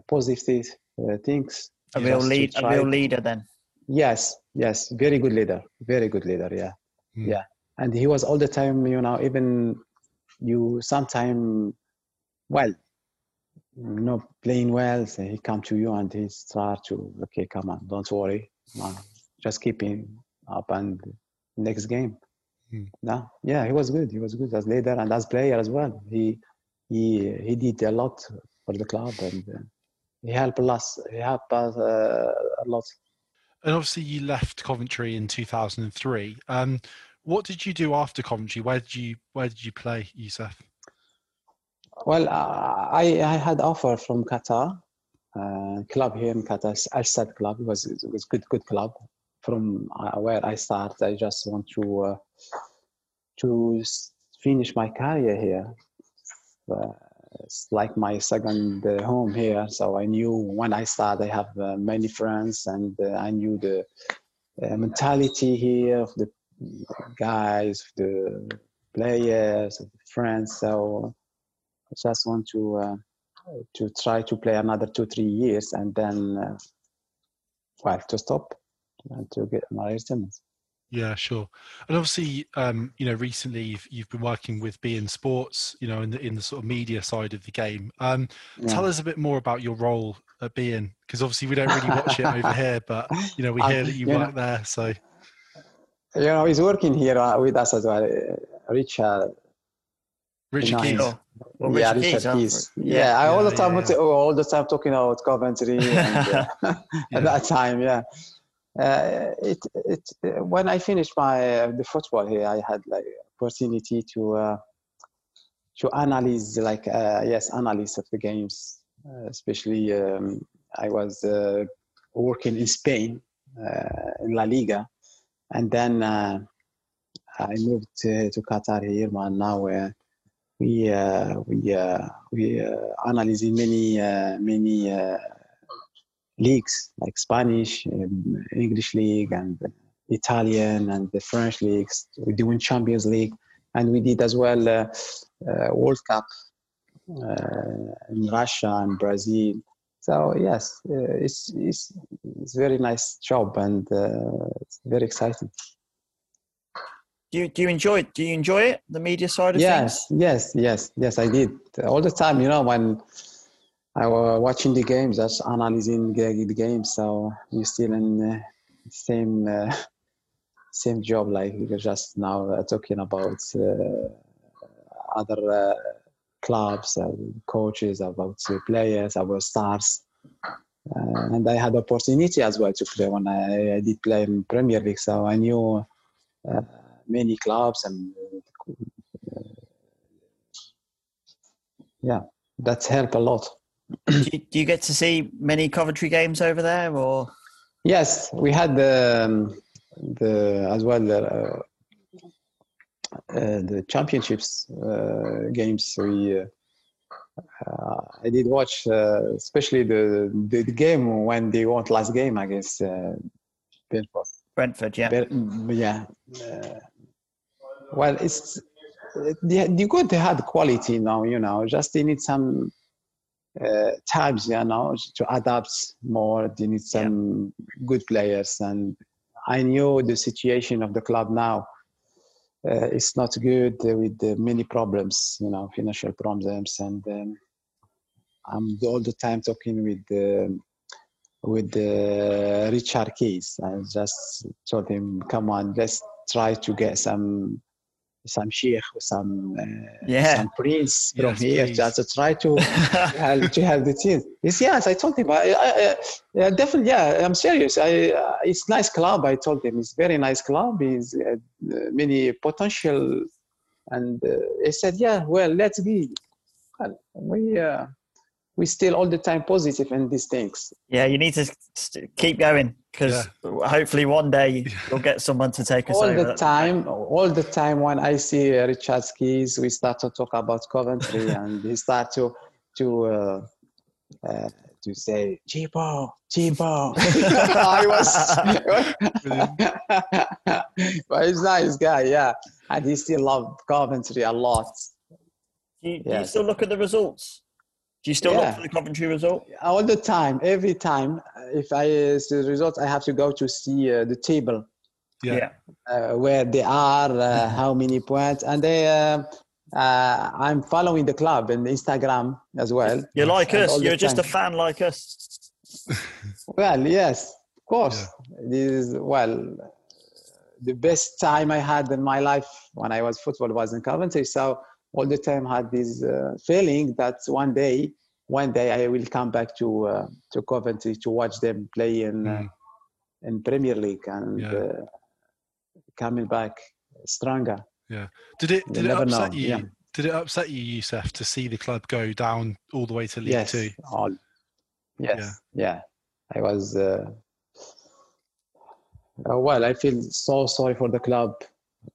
positive uh, things. A real lead, a real leader then. Yes, yes, very good leader, very good leader, yeah, mm. yeah. And he was all the time, you know, even you sometime, well, not playing well, so he come to you and he start to, okay, come on, don't worry, man, just keep him up and next game. Mm. No, yeah, he was good, he was good as leader and as player as well. He he he did a lot for the club and uh, he helped us, he helped us uh, a lot. And obviously you left Coventry in two thousand three. Um, what did you do after Coventry? Where did you where did you play, Youssef? Well, uh, I, I had offer from Qatar, uh, club here in Qatar, Al Sadd club. It was it was good good club. From uh, where I start, I just want to uh, to finish my career here. Uh, It's like my second uh, home here, so I knew when I started, I have uh, many friends, and uh, I knew the uh, mentality here of the guys, of the players, of the friends. So I just want to uh, to try to play another two, three years, and then uh, well, to stop and to get my retirement. Yeah, sure. And obviously, um, you know, recently you've, you've been working with B N Sports, you know, in the, in the sort of media side of the game. Um, yeah. Tell us a bit more about your role at B N, because obviously we don't really watch it over here, but, you know, we hear that you, you work know, there, so. You know, he's working here with us as well, Richard. Richard Keyhoe. You know, well, yeah, Richard Keyhoe. Yeah, yeah, I all the time, yeah, yeah. all the time talking about Coventry and, yeah, yeah. at that time, yeah. Uh, it it when I finished my uh, the football here, I had like opportunity to uh, to analyze like uh, yes analysis of the games. Uh, especially um, I was uh, working in Spain uh, in La Liga, and then uh, I moved to, to Qatar here. And now uh, we uh, we uh, we uh, analyzing many uh, many. Uh, leagues like Spanish, um, English league, and the Italian and the French leagues. We doing Champions League, and we did as well uh, uh, World Cup uh, in Russia and Brazil. So yes, uh, it's it's it's very nice job and uh, it's very exciting. Do you, do you enjoy it? Do you enjoy it? The media side of yes, things? Yes, yes, yes, yes. I did all the time. You know when. I was watching the games, just analyzing the games. So you're still in the same uh, same job, like you're just now uh, talking about uh, other uh, clubs, uh, coaches, about uh, players, about stars. Uh, and I had opportunity as well to play when I, I did play in Premier League. So I knew uh, many clubs and uh, yeah, that's helped a lot. Do you, do you get to see many Coventry games over there, or? Yes, we had the um, the as well the uh, uh, the championships uh, games. We uh, uh, I did watch, uh, especially the, the the game when they won last game against uh, Brentford. Brentford, yeah, Ber- yeah. Uh, well, it's you got to have quality now, you know, just you need some uh, tabs, you know, to adapt more. You need some yeah. good players. And I knew the situation of the club now. Uh, it's not good uh, with uh, many problems, you know, financial problems. And um, I'm all the time talking with uh, with uh, Richard Keyhoe. I just told him, come on, let's try to get some some sheikh or some uh, yeah. some prince from yes, here please. Just to try to help, to help the team. It's, yes, I told him, I, I, I, definitely, yeah, I'm serious. I, uh, it's nice club, I told him. It's very nice club. It's uh, many potential. And uh, he said, yeah, well, let's be. Well, we... Uh, we still all the time positive in these things. Yeah, you need to st- keep going because yeah. hopefully one day you'll get someone to take us all over. All the time, all the time when I see uh, Richard Keys, we start to talk about Coventry and he start to to uh, uh, to say Chippo, Chippo. I was, but he's a nice guy, yeah, and he still loved Coventry a lot. Do you, do yeah, you still so. look at the results? Do you still yeah. look for the Coventry result? All the time, every time. If I see the result, I have to go to see uh, the table. Yeah. Uh, where they are, uh, how many points. And they, uh, uh, I'm following the club and Instagram as well. You're like and us. You're just time. a fan like us. Well, yes, of course. Yeah. This is, well, the best time I had in my life when I was football was in Coventry. So, all the time had this uh, feeling that one day, one day I will come back to uh, to Coventry to watch them play in mm. uh, in Premier League and yeah. uh, coming back stronger. Yeah. Did it? Did you it upset know. you? Yeah. Did it upset you, Youssef, to see the club go down all the way to League yes, Two? All. Yes. Yeah. yeah. I was. Uh, uh, well, I feel so sorry for the club.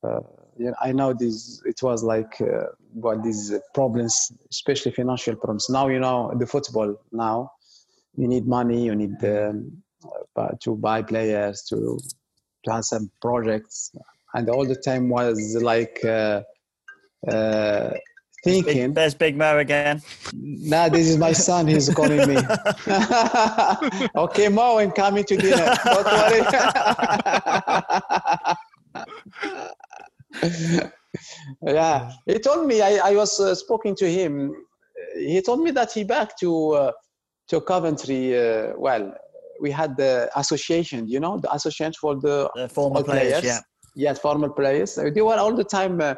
Uh, Yeah, I know this. It was like uh, well, these problems, especially financial problems. Now you know the football. Now you need money. You need um, to buy players to to have some projects, and all the time was like uh, uh, thinking. There's Big, Big Mo again. Nah, this is my son. He's calling me. Okay, Mo, I'm coming to dinner. Don't worry. Yeah, he told me. I, I was uh, speaking to him. He told me that he back to uh, to Coventry. Uh, well, we had the association, you know, the association for the uh, former players. players. Yeah, yeah, former players. They were all the time uh,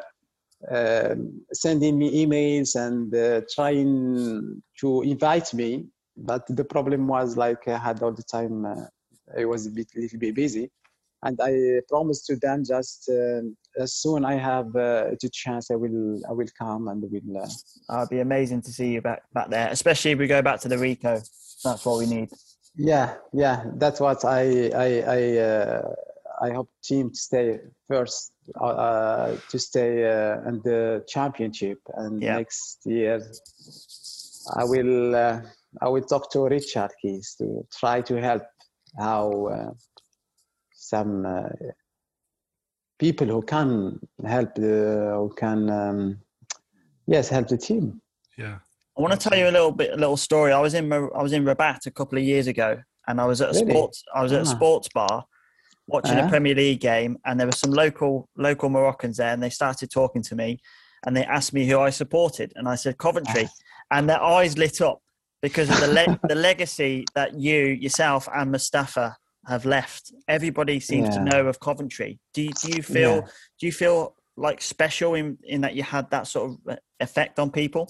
uh, sending me emails and uh, trying to invite me. But the problem was like I had all the time. Uh, I was a bit, little bit busy. And I promised to them just uh, as soon I have uh, the chance, I will I will come and will. Uh... Oh, it'd be amazing to see you back back there, especially if we go back to the Rico. That's what we need. Yeah, yeah, that's what I I I, uh, I hope team to stay first, uh, to stay uh, in the championship, and yeah. next year I will uh, I will talk to Richard Keys to try to help how. Uh, some uh, people who can help the, who can, um, yes, help the team. Yeah. I want to tell you a little bit, a little story. I was in, I was in Rabat a couple of years ago and I was at a really? sports, I was at ah. a sports bar watching uh-huh. a Premier League game, and there were some local, local Moroccans there, and they started talking to me and they asked me who I supported. And I said, Coventry. And their eyes lit up because of the le- the legacy that you, yourself and Mustapha have left. Everybody seems yeah. to know of Coventry. Do you, do you feel yeah. do you feel like special in, in that you had that sort of effect on people?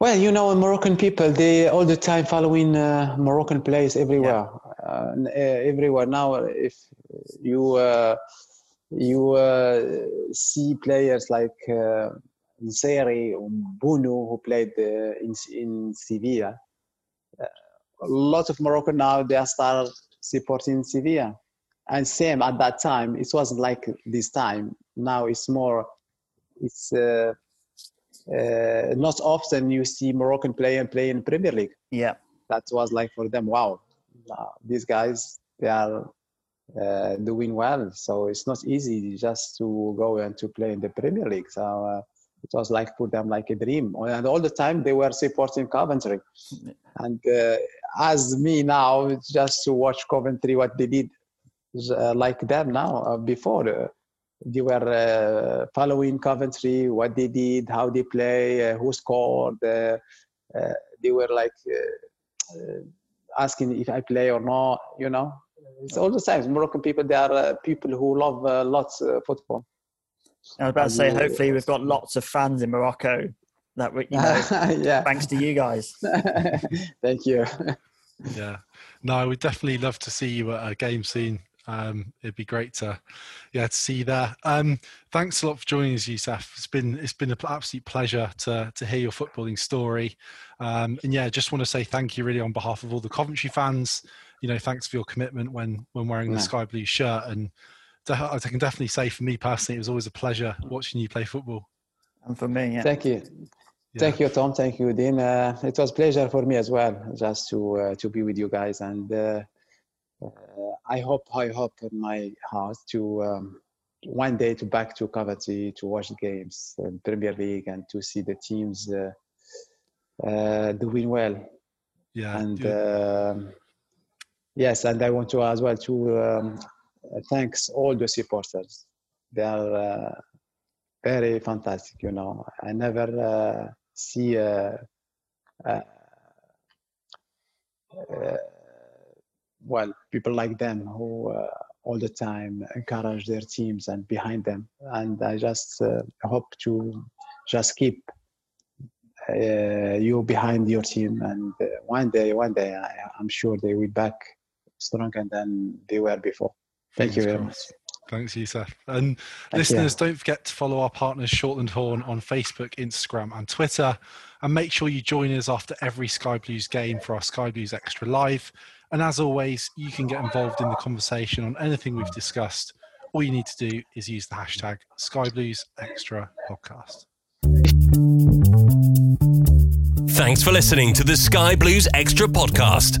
Well, you know, Moroccan people, they all the time following uh, Moroccan players everywhere. Yeah. Uh, everywhere now, if you uh, you uh, see players like uh, Nseri or Bounou who played uh, in in Sevilla. A lot of Moroccan now, they are start supporting Sevilla. And same at that time, it wasn't like this time. Now it's more, it's uh, uh, not often you see Moroccan player play in Premier League. Yeah. That was like for them, wow, these guys, they are uh, doing well. So it's not easy just to go and to play in the Premier League. So uh, it was like for them like a dream. And all the time they were supporting Coventry. And uh, as me now, it's just to watch Coventry, what they did uh, like them now uh, before. Uh, they were uh, following Coventry, what they did, how they play, uh, who scored. Uh, uh, they were like uh, uh, asking if I play or not, you know. It's all the same. Moroccan people, they are uh, people who love uh, lots of uh, football. I was about to say, hopefully we've got lots of fans in Morocco. That we, you know, yeah. Thanks to you guys. Thank you. Yeah. No, I would definitely love to see you at a game soon. Um, it'd be great to, yeah, to see you there. Um, thanks a lot for joining us, Youssef. It's been it's been an absolute pleasure to to hear your footballing story. Um, and yeah, just want to say thank you really on behalf of all the Coventry fans. You know, thanks for your commitment when when wearing the yeah. Sky Blue shirt. And I can definitely say for me personally, it was always a pleasure watching you play football. And for me, yeah. Thank you. Yeah. Thank you, Tom. Thank you, Dean. Uh, it was a pleasure for me as well, just to uh, to be with you guys. And uh, uh, I hope, I hope in my heart to um, one day to back to Coventry, to watch games in Premier League and to see the teams uh, uh, doing well. Yeah. And yeah. Uh, yes, and I want to as well to... Um, thanks all the supporters. They are uh, very fantastic, you know. I never uh, see uh, uh, uh, well people like them who uh, all the time encourage their teams and behind them. And I just uh, hope to just keep uh, you behind your team. And uh, one day, one day, I, I'm sure they will back stronger than they were before. Thank Fingers you very crossed. much. Thanks, Youssef. And Thank listeners, you. Don't forget to follow our partners Shortland Horn on Facebook, Instagram and Twitter. And make sure you join us after every Sky Blues game for our Sky Blues Extra Live. And as always, you can get involved in the conversation on anything we've discussed. All you need to do is use the hashtag Sky Blues Extra Podcast. Thanks for listening to the Sky Blues Extra Podcast.